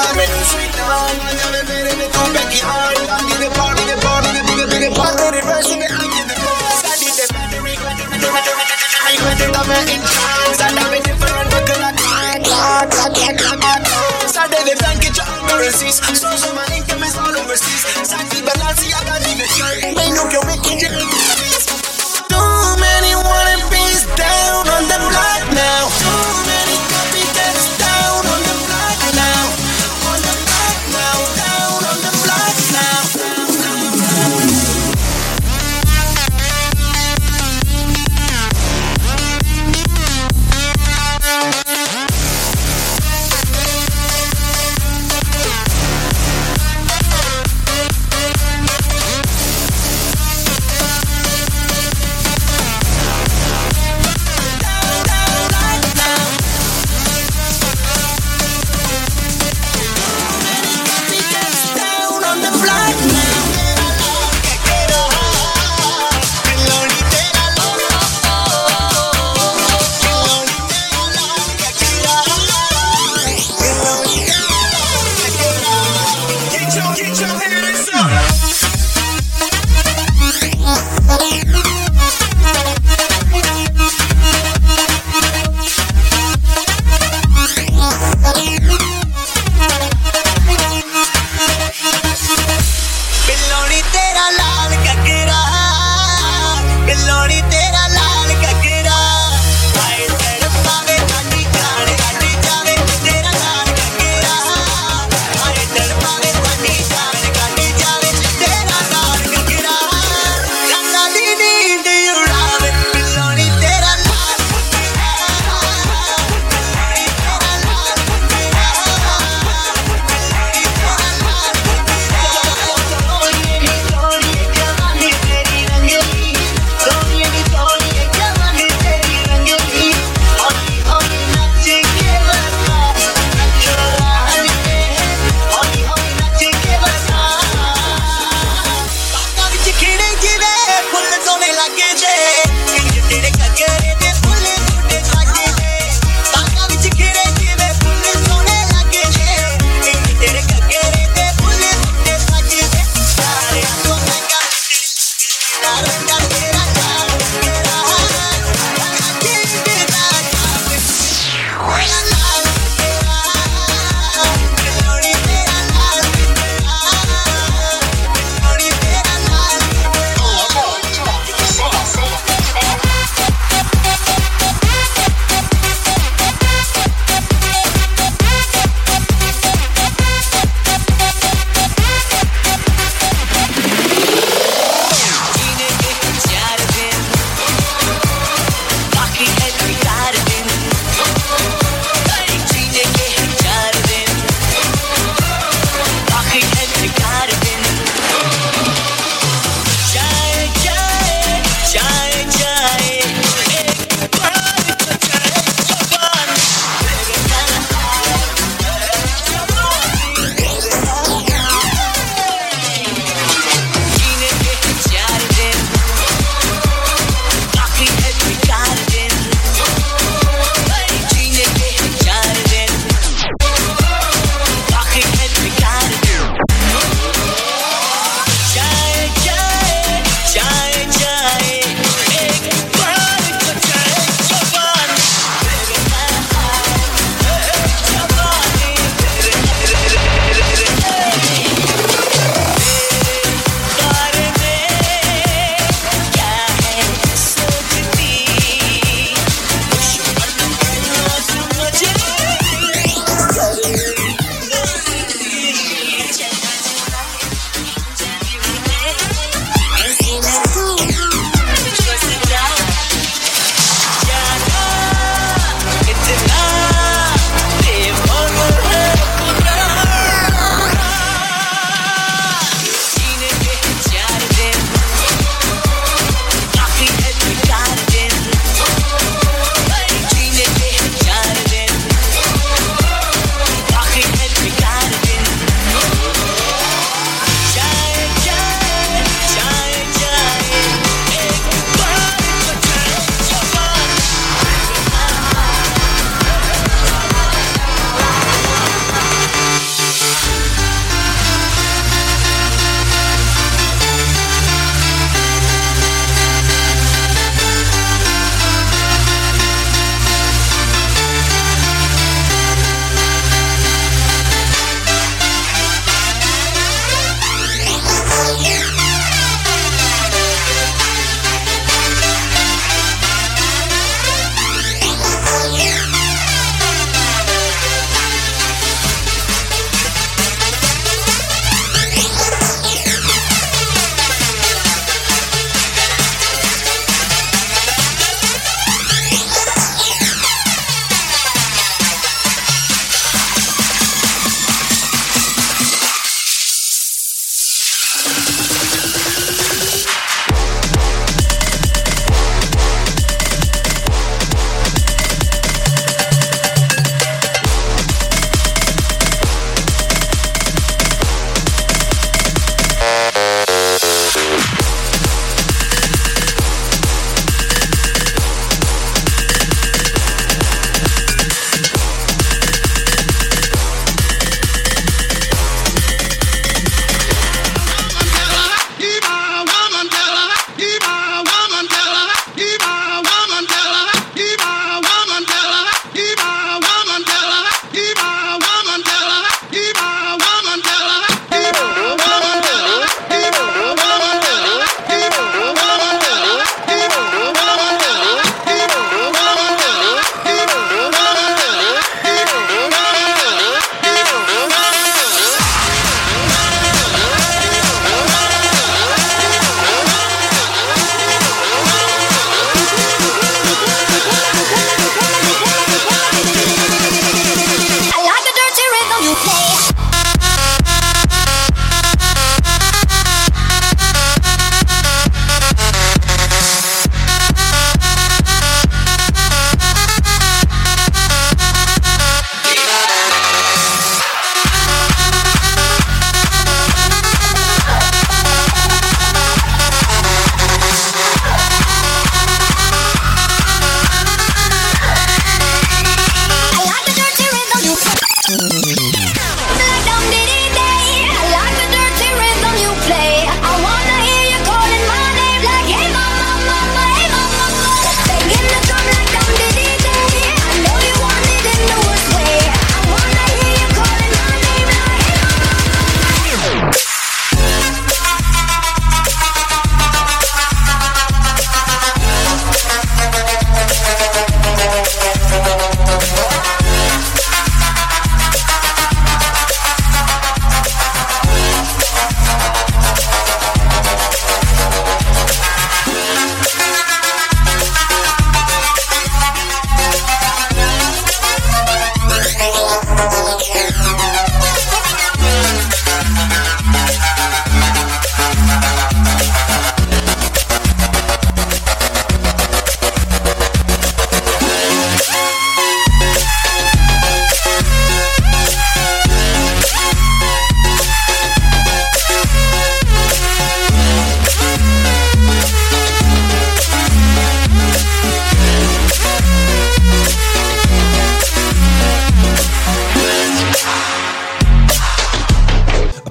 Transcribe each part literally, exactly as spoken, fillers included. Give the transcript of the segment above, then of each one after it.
So so my income is all overseas. Sadly, Balenciaga, leave it short. They know you're wicked, you're wicked. Too many wanting peace down on the block now. Too many copy that's down on the block now. On the block now, down on the block now. Down, down, down.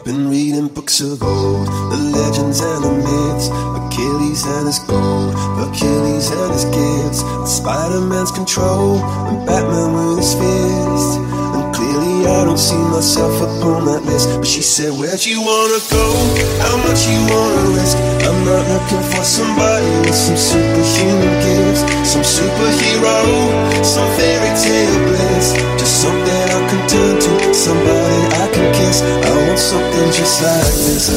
been reading books of old, the legends and the myths, Achilles and his gold, Achilles and his gifts, and Spider-Man's control, and Batman with his fist. And clearly I don't see myself upon that list. But she said, where'd you wanna go? How much you wanna risk? I'm not looking for somebody with some superhuman gifts, some superhero, some fairy tale bliss, just something I can turn to, somebody I can kiss. I want something just like this.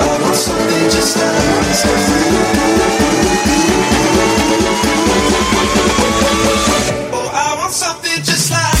I want something just like this. Oh, I want something just like this.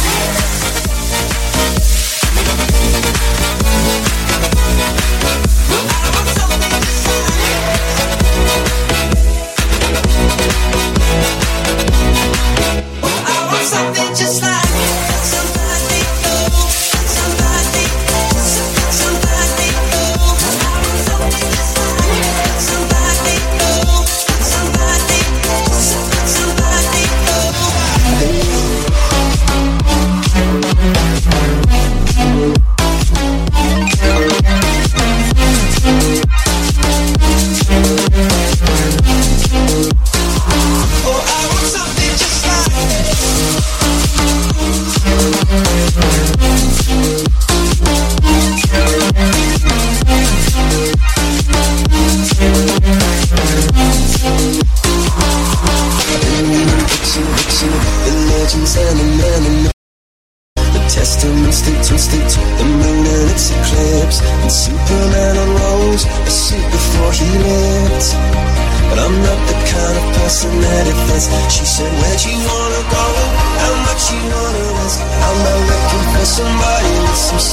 Thank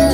you.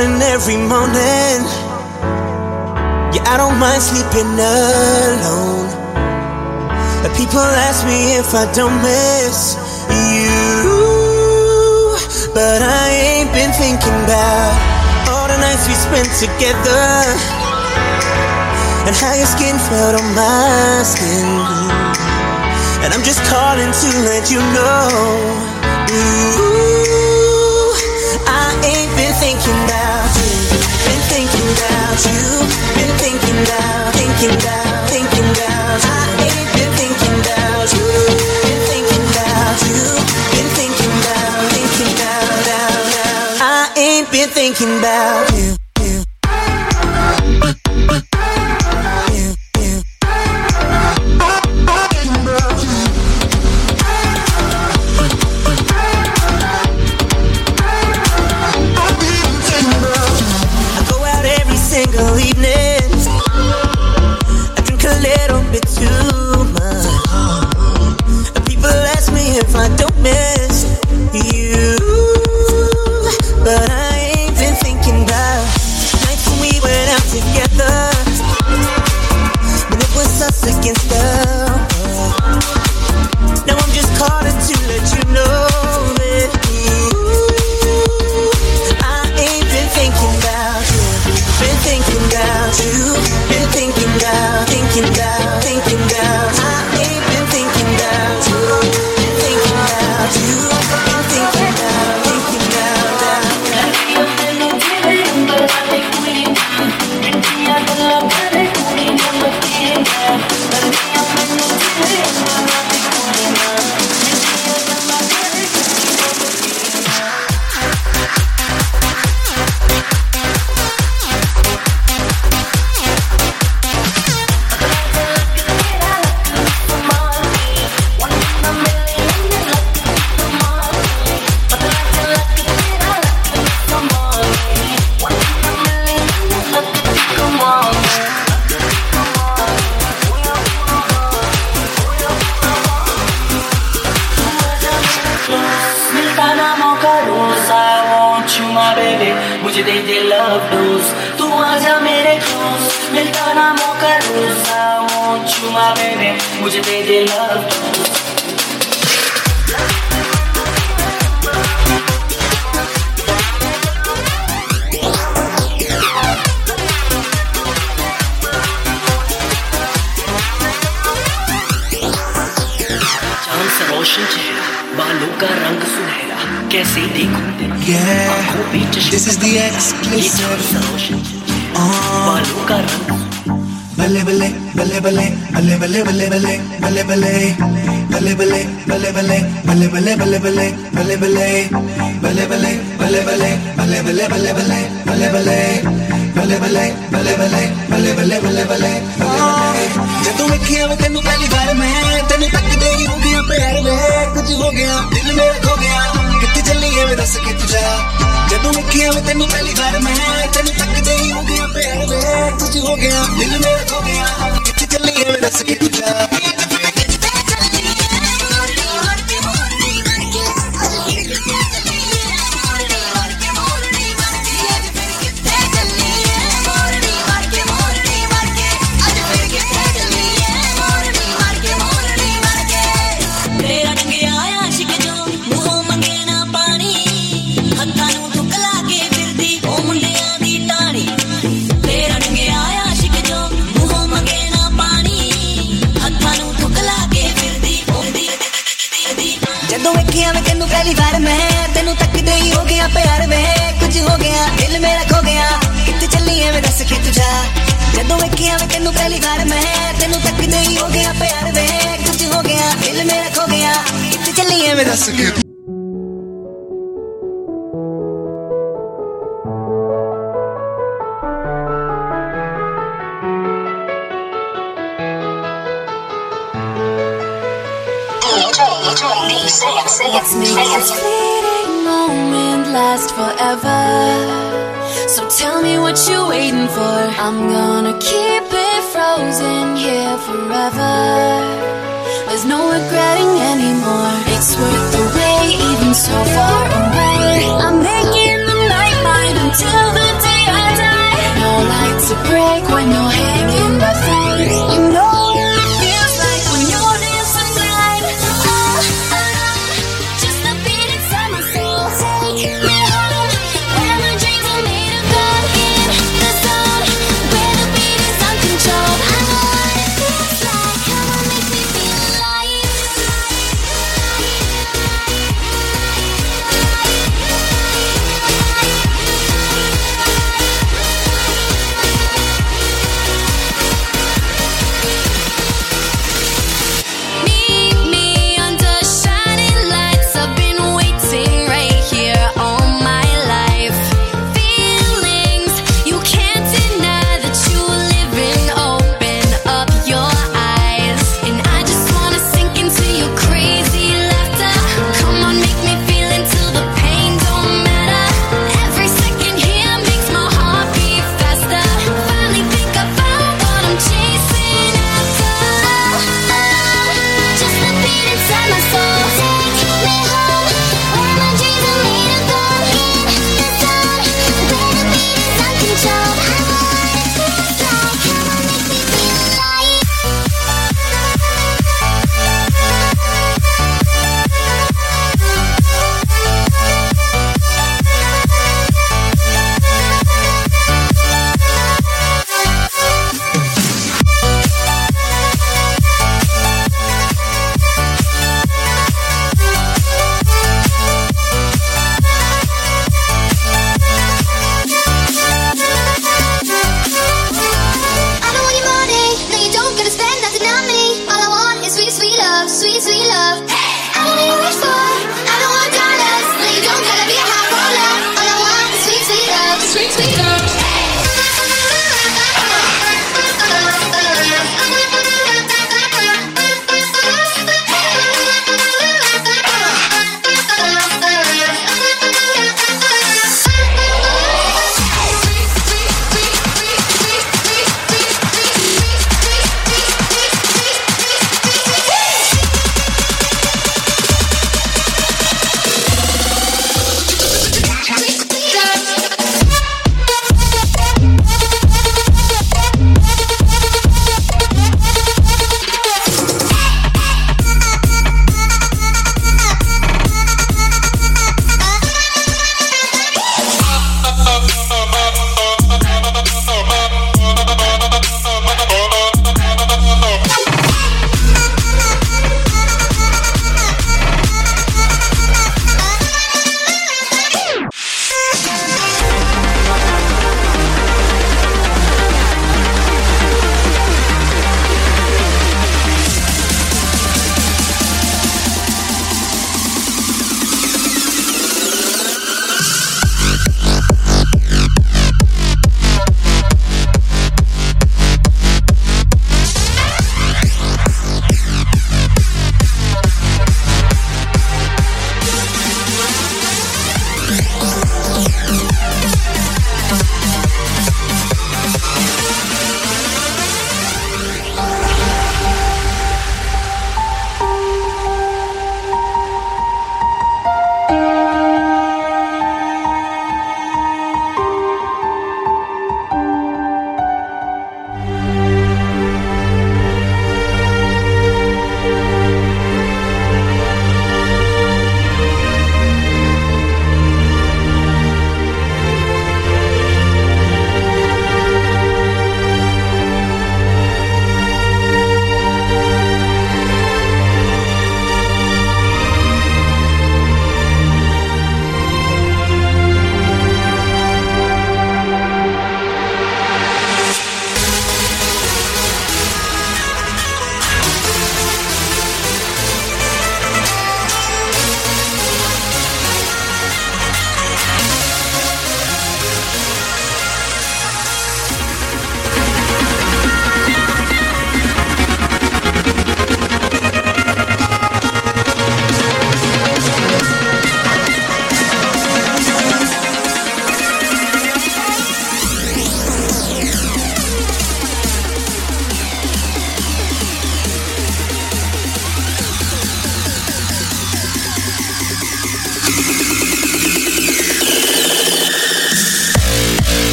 smiling every morning. Yeah, I don't mind sleeping alone. But people ask me if I don't miss you. But I ain't been thinking about all the nights we spent together and how your skin felt on my skin. And I'm just calling to let you know, ooh, I ain't been thinking about you. Been thinking about you. Been thinking about, thinking about, thinking about you. I ain't been thinking about you. Been thinking about you. Been thinking about, thinking about, about, about. I ain't been thinking about you. So far away, I'm making the night light until the to break when you're hanging by faith. You know what it feels like when you're dancing blind. Oh, oh, just the beat inside my soul. Take me home, where my dreams are made of gold. In the zone, where the beat is uncontrolled. I know what it feels like, how it makes me feel alive. We'll be right back.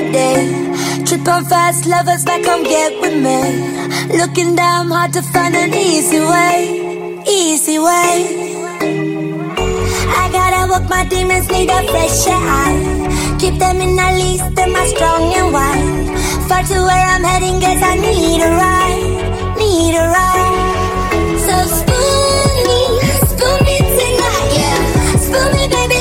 holiday. Trip on fast, lovers, now come get with me. Looking down, hard to find an easy way, easy way. I gotta walk my demons, need a fresher eye. Keep them in a leash, them are strong and wide. Far to where I'm heading, guess I need a ride, need a ride. So spoon me, spoon me tonight, yeah. Spoon me, baby.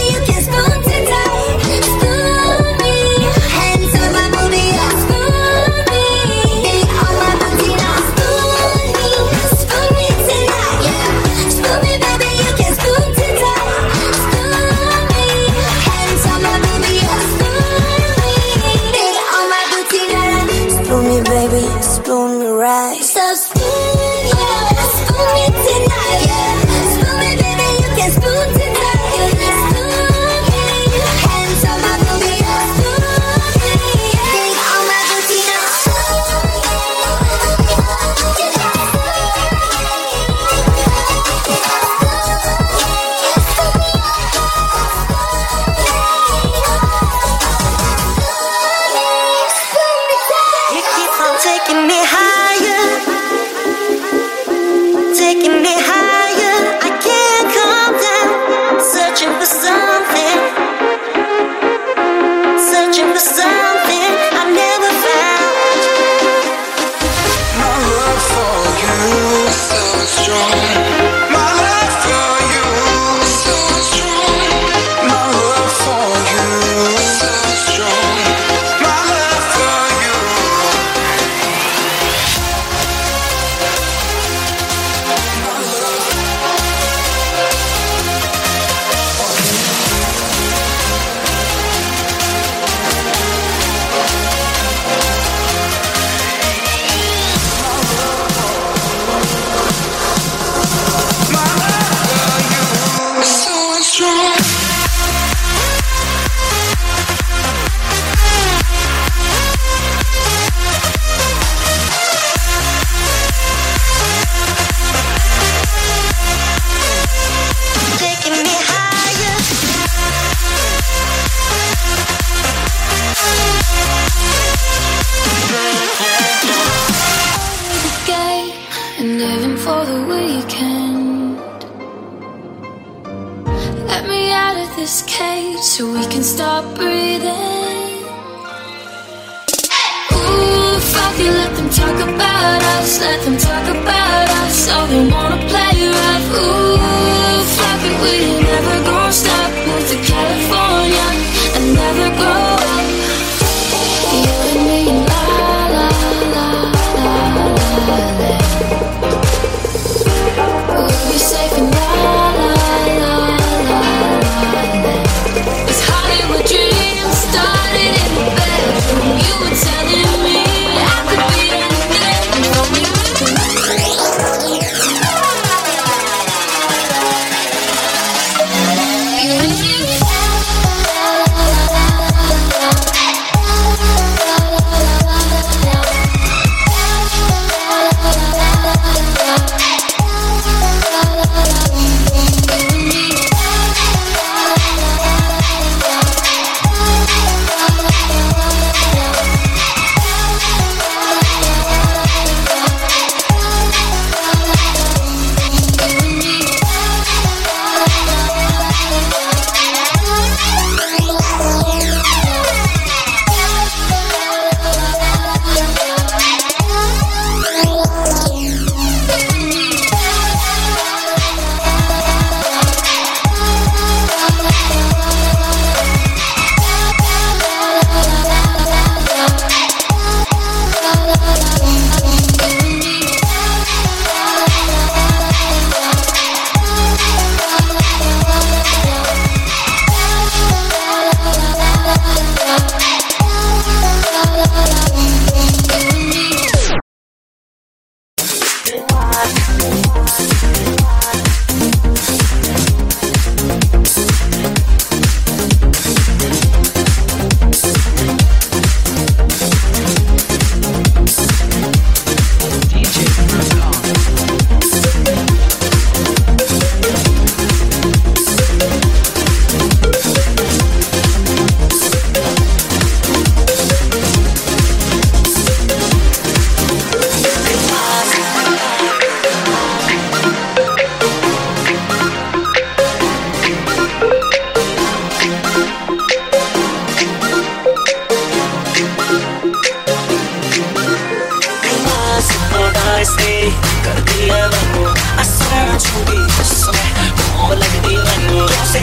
बस तेरी कर दिया बनो आसान छुड़ी उसने वो लग दी बनो से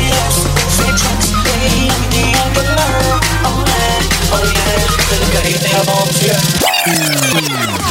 से ट्रक्स पे अंधी अंगला oh yeah oh yeah दिल करे तेरा बॉम्ब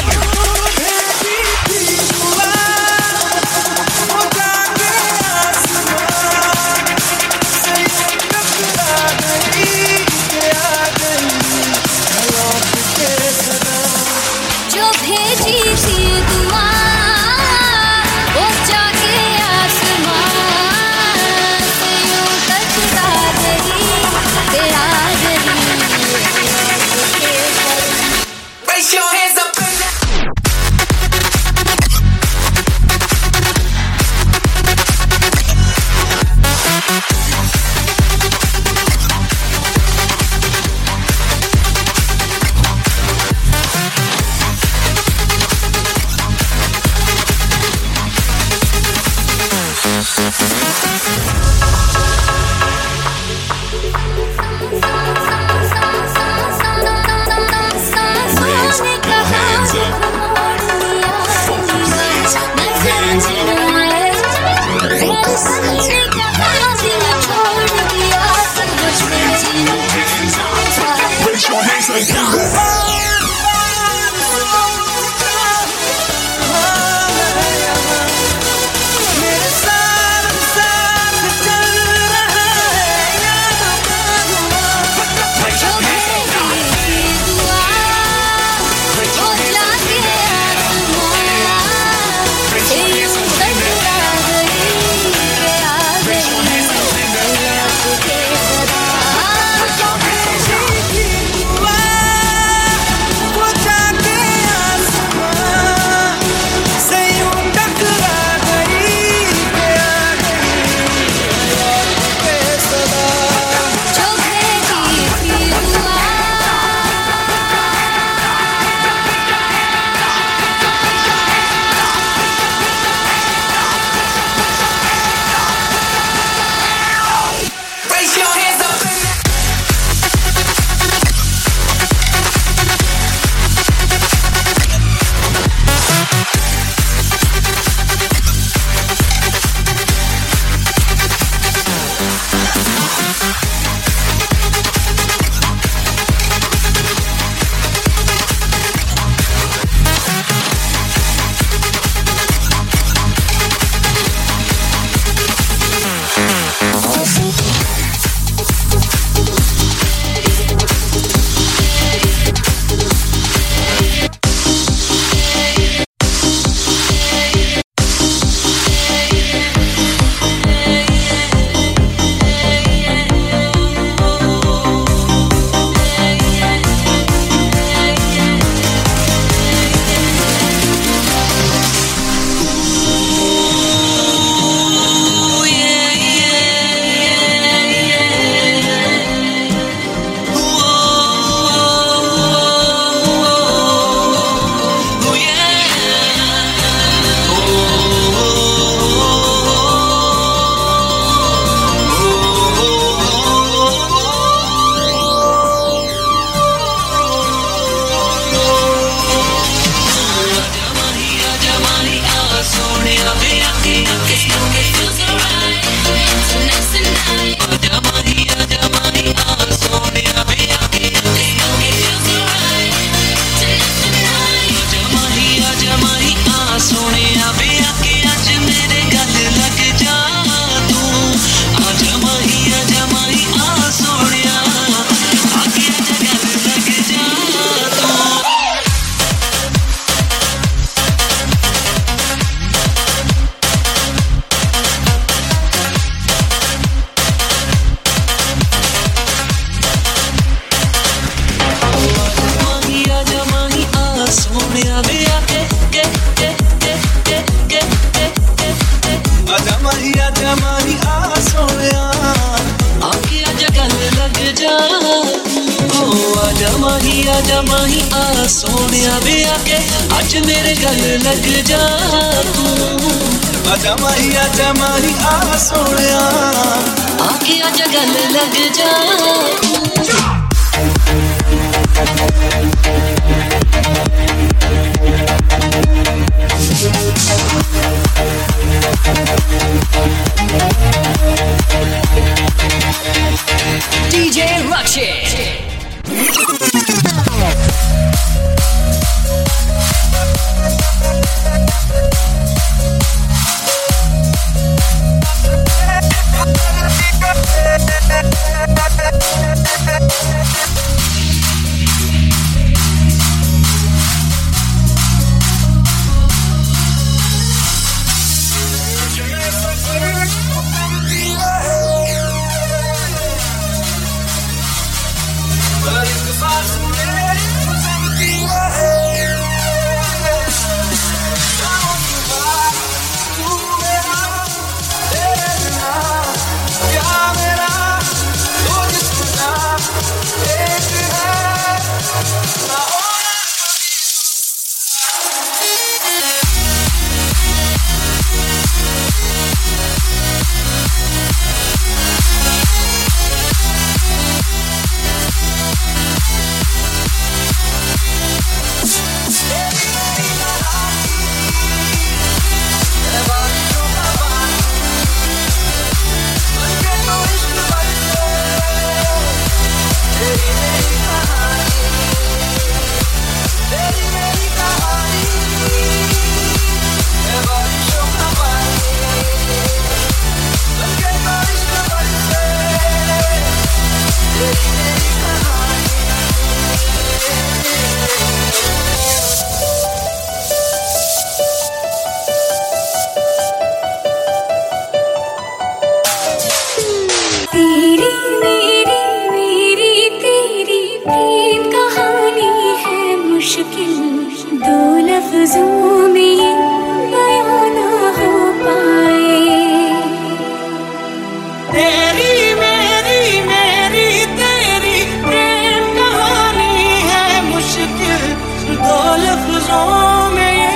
दिलों में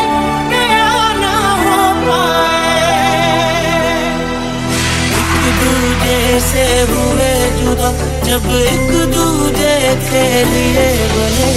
नया ना हो पाए, एक दूजे से हुए जुदा जब एक दूजे के लिए बने।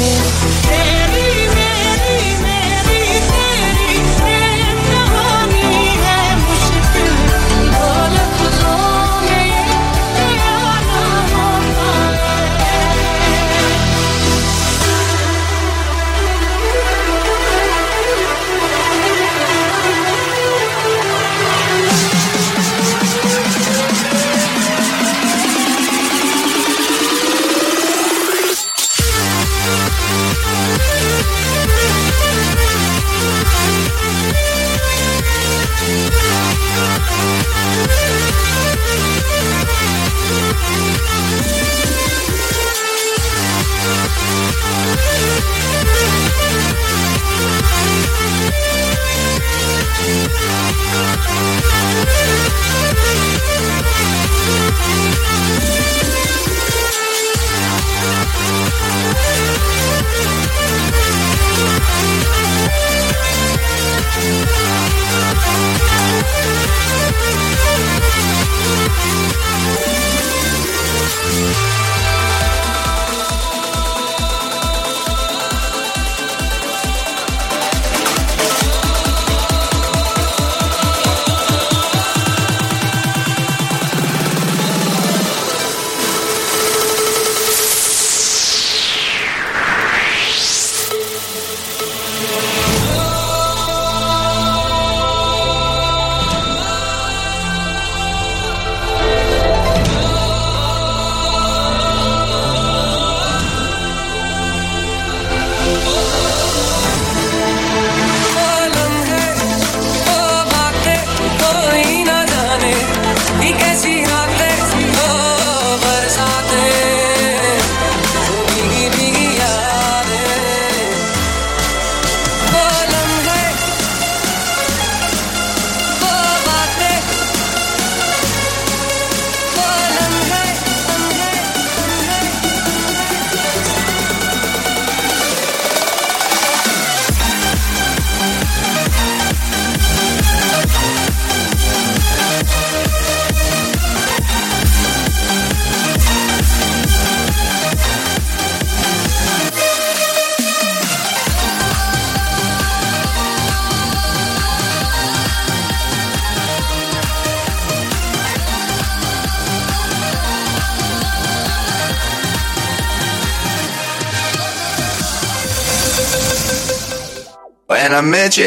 When I met you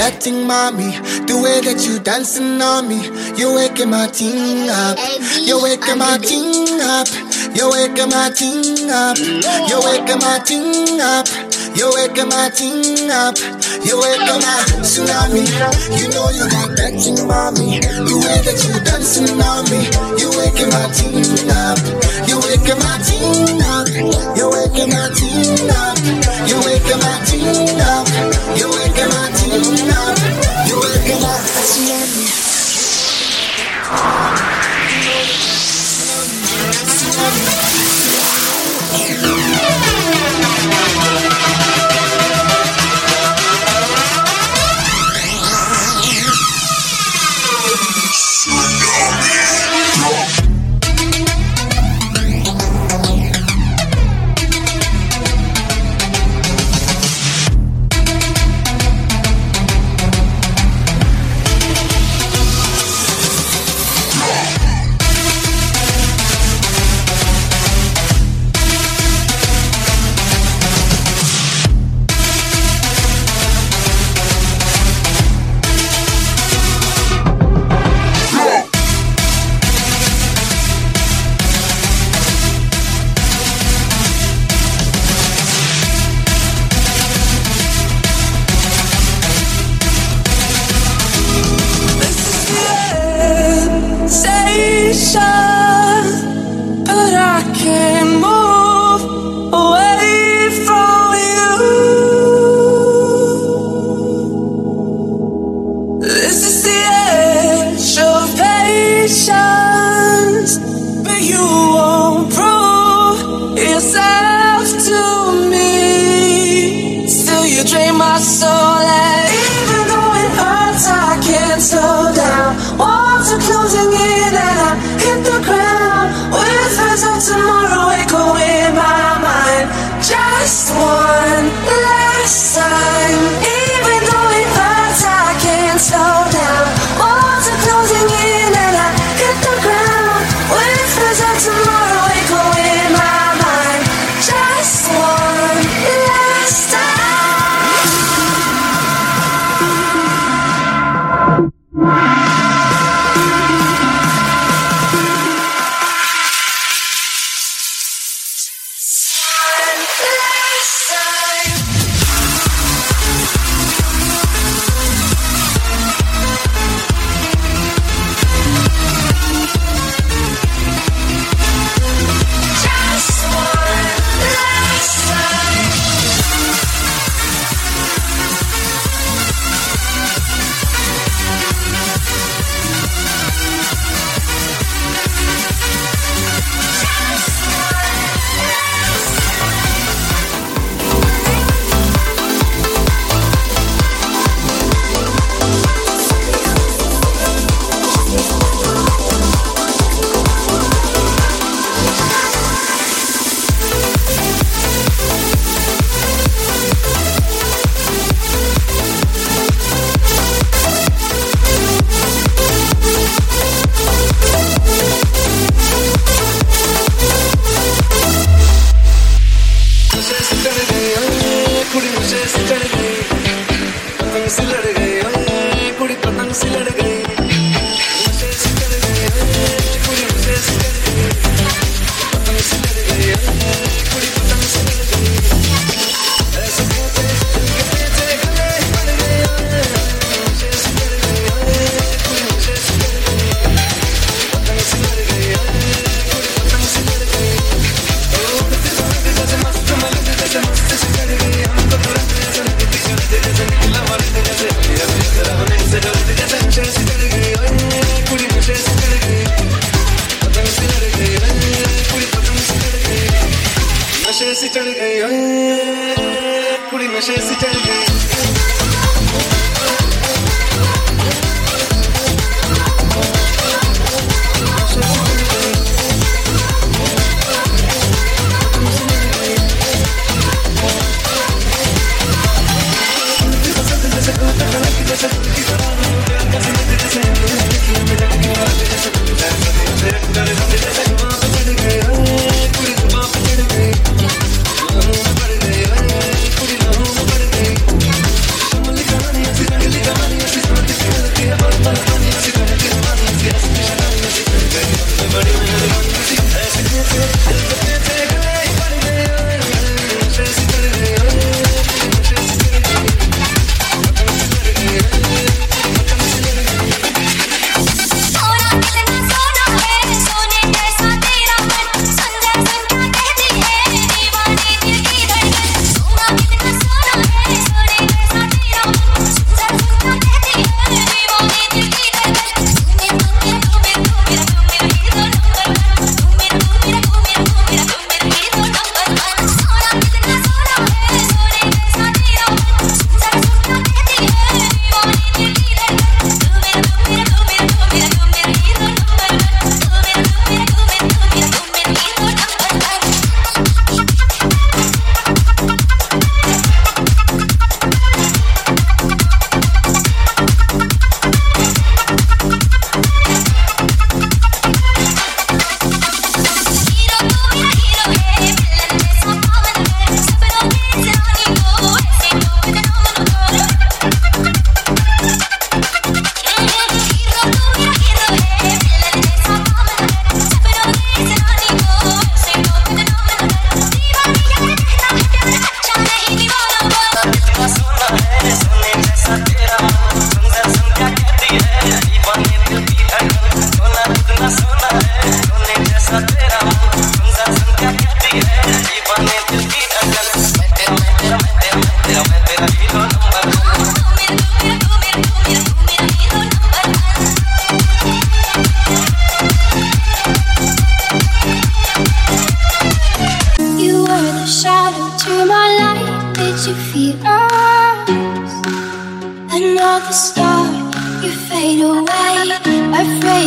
that thing, mommy, the way that you dancing on me, you waking my ting up, you waking my ting up, you waking my ting up, you waking my ting up, you waking my ting up, you waking my tsunami. You know you got that thing, mommy, the way that you dancing. dancing on me. You waking my teen up. You waking my teen up. You waking my teen up. You waking my teen up. You waking my teen up. You waking my teen up.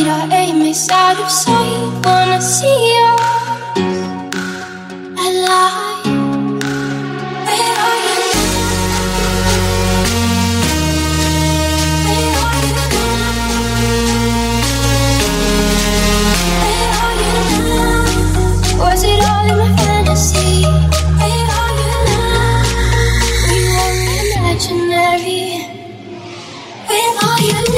night I aim is out of sight. Wanna see you alive. Where are you? Where are you now? Where are you now? Was it all in my fantasy? Where are you now? We were imaginary. Where are you now?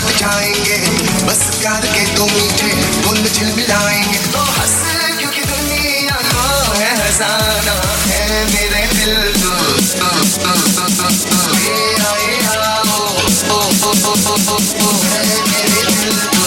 साथ जाएंगे, बस प्यार के तो मीठे फूल झिलमिलाएंगे। तो हंस क्योंकि दुनिया को है हंसाना है मेरे दिल को। ए आए आओ ओ ओ ओ ओ है मेरे दिल को।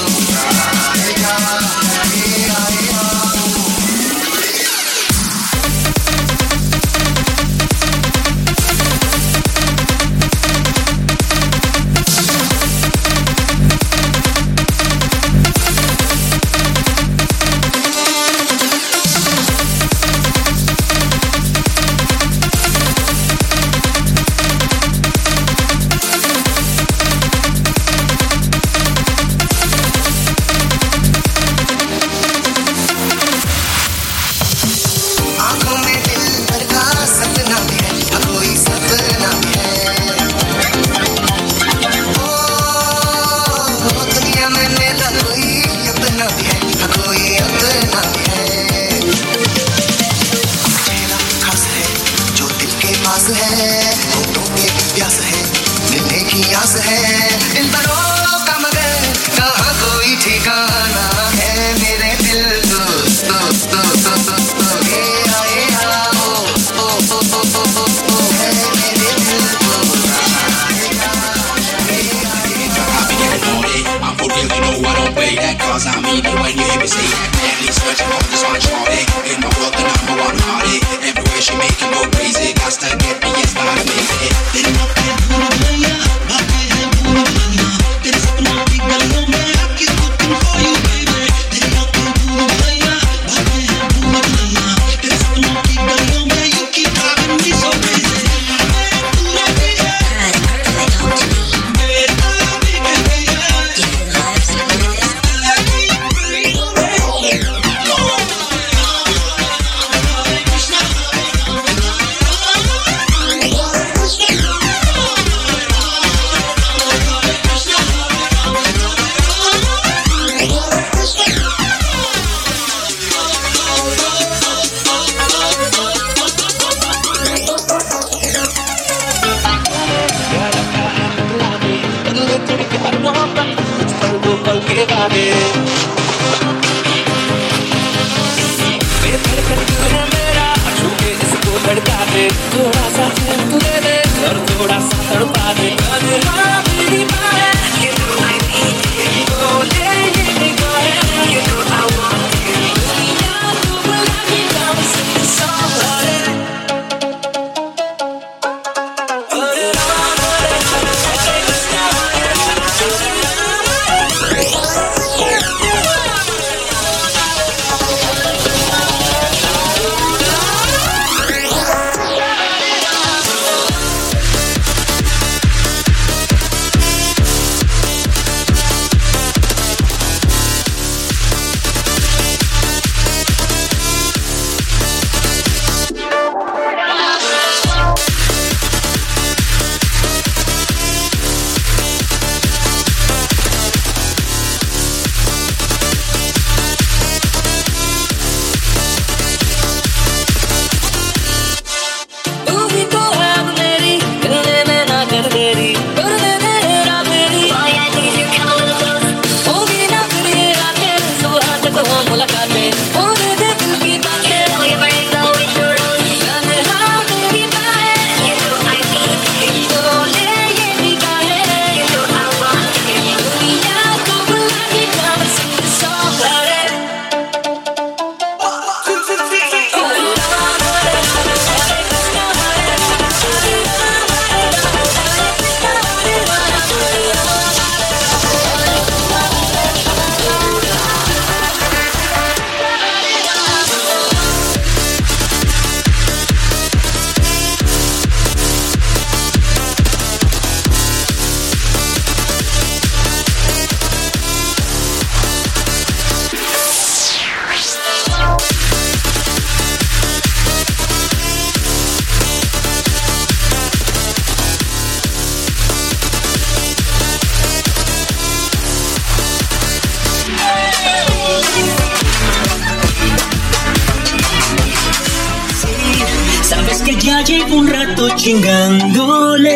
Chingándole,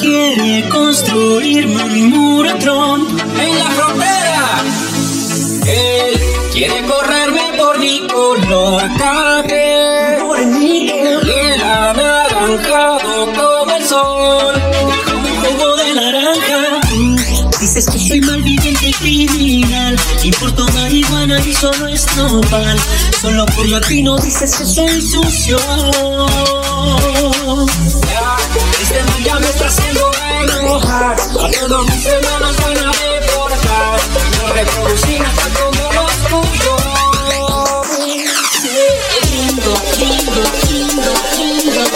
quiere con construirme un muro tron en la frontera. Él quiere correrme por Nicolacate, por Miguel anaranjado como el sol, como un jugo de naranja. Dices que soy malviviente y criminal, importo marihuana y solo es normal. Solo por latino dices que soy sucio. Ya, este man ya me está haciendo enojar, a todos mis hermanos van a deportar, no reproducir hasta como los tuyos. Lindo, lindo, lindo, lindo, lindo, lindo, lindo.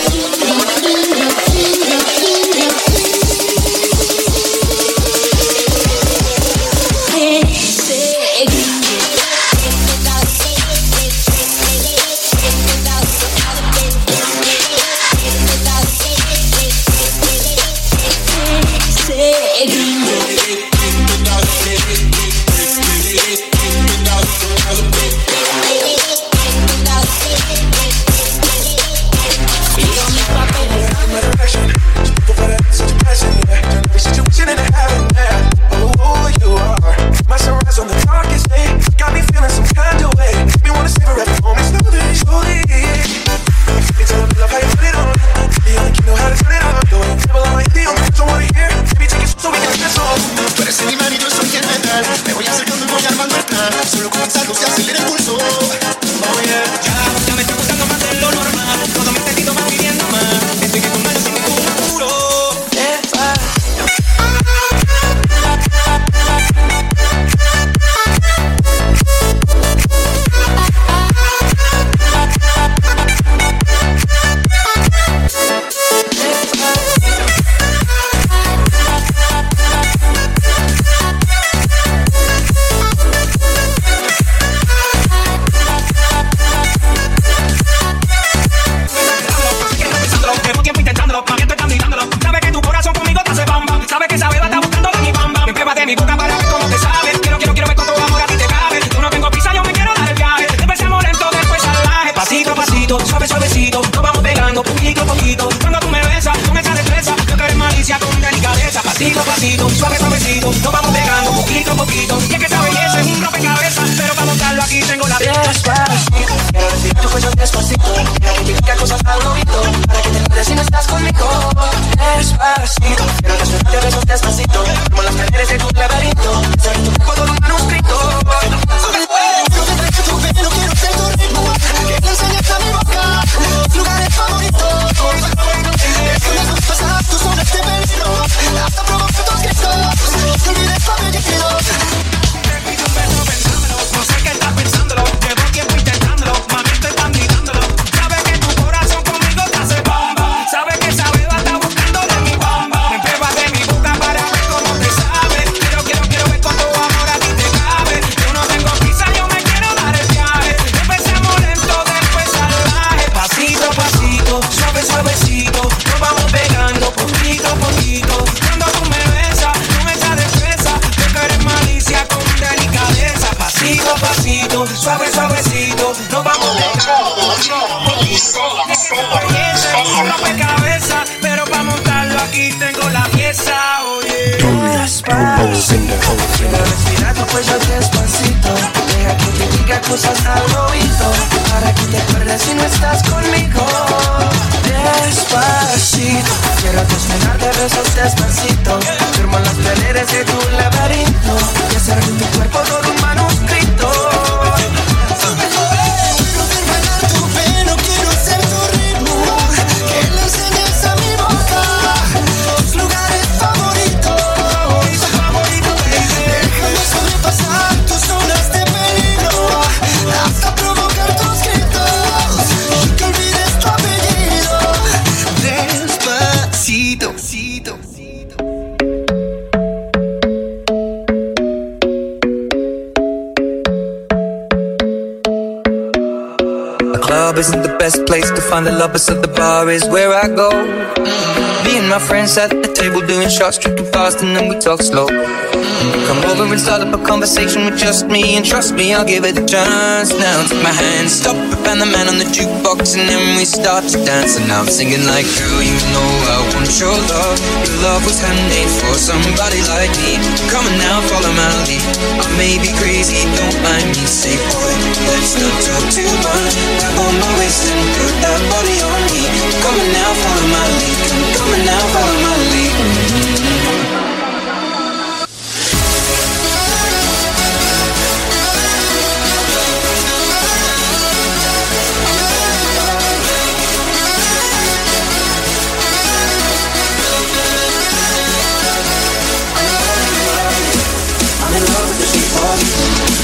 my friends at the table doing shots, tripping fast, and then we talk slow. Come over and start up a conversation with just me, and trust me, I'll give it a chance. Now take my hand, stop and the man on the jukebox, and then we start to dance. And now I'm singing like, girl, you know I want your love. Your love was handmade for somebody like me. Come on now, follow my lead. I may be crazy, don't mind me. Say, boy, let's not talk too much. Grab on my waist and put that body on me. Come on now, follow my lead. Come on now, follow my lead.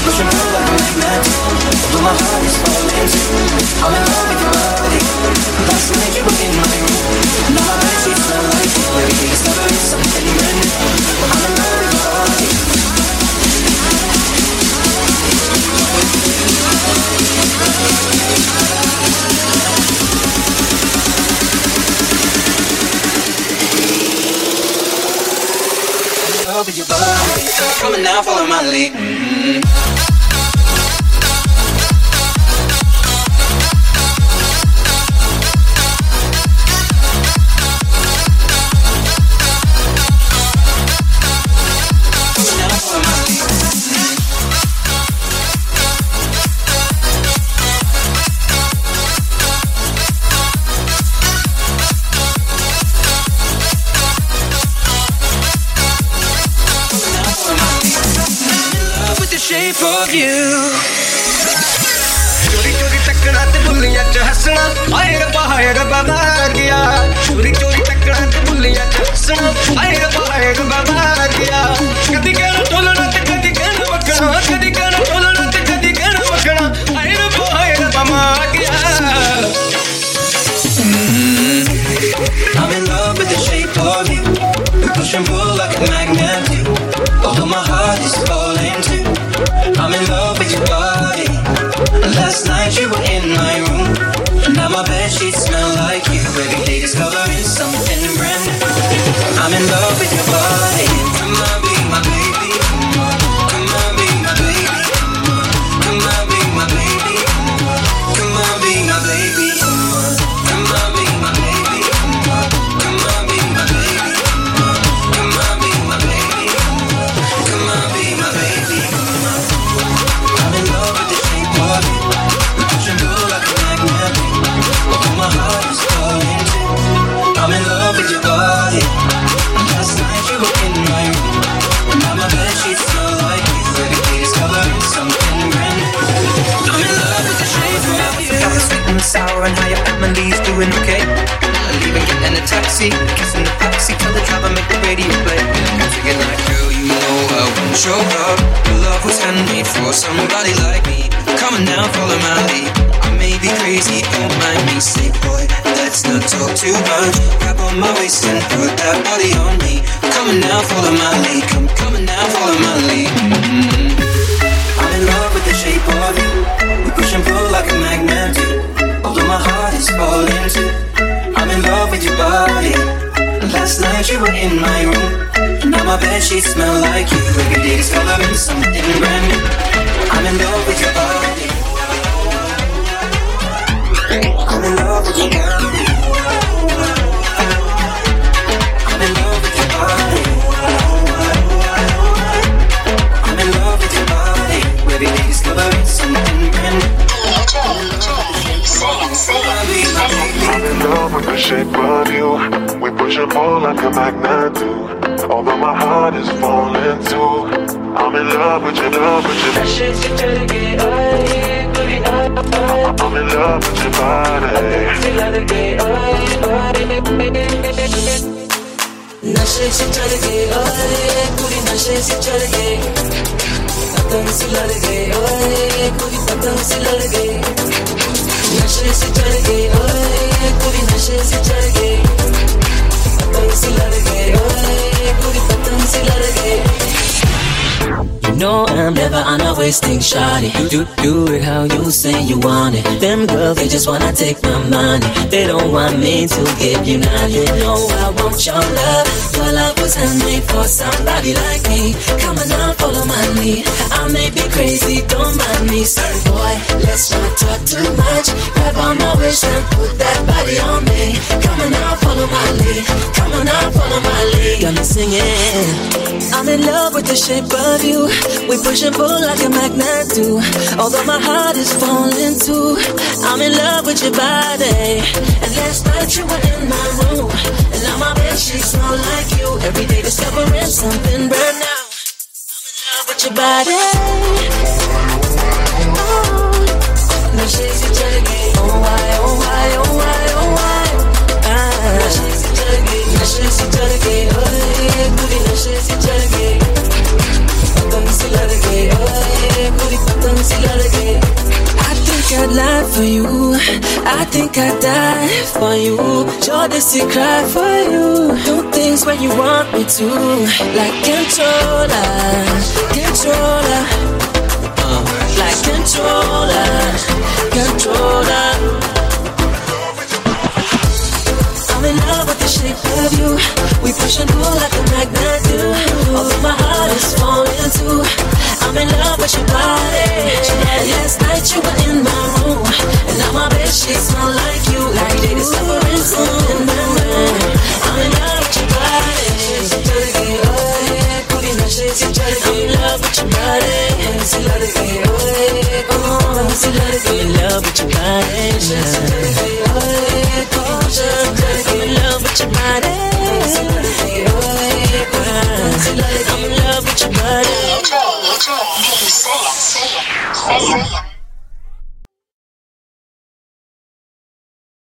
Pushing through like a magnet, although my heart is falling too. I'm in love with your body, that's what made you in my room. And all my bed sheets smell like you, every day discovering something brand new. Well, I'm in love with your body. I'm in love with your body. Come on now, follow my lead. Mm-hmm. know I'm never on a wasting shawty. Do, do it how you say you want it. Them girls, they just wanna take my money. They don't want me to give you nothing. You know I want your love. Your love was handmade for somebody like me. Come on now, follow my lead. I may be crazy, don't mind me. Sorry boy, let's not talk too much. Grab on my waist and put that body on me. Come on now, follow my lead. Come on now, follow my lead. Got me singing. I'm in love with the shape of you. We push and pull like a magnet do. Although my heart is falling too, I'm in love with your body. And last night you were in my room, and now my bed sheets smell like you. Every day discovering something brand new. I'm in love with your body. Oh, now she's a juggie. Oh why, oh why, oh why, oh why. Ah, now she's a juggie. Now she's a juggie. Oh yeah, booty, now she's a juggie. I think I'd lie for you. I think I'd die for you. Jodeci cry for you. Do things when you want me to. Like controller, controller. Uh, like controller, controller. I'm in love with the shape of you. We push and pull like a magnet do. Although my heart is falling too, I'm in love with your body. And last night you were in my room, and now my bed sheets smell like you. Every day discovering something new. I'm in love with your body. I'm in love with your body. I'm in love with your body. I'm in love with your body. I'm in love with your body.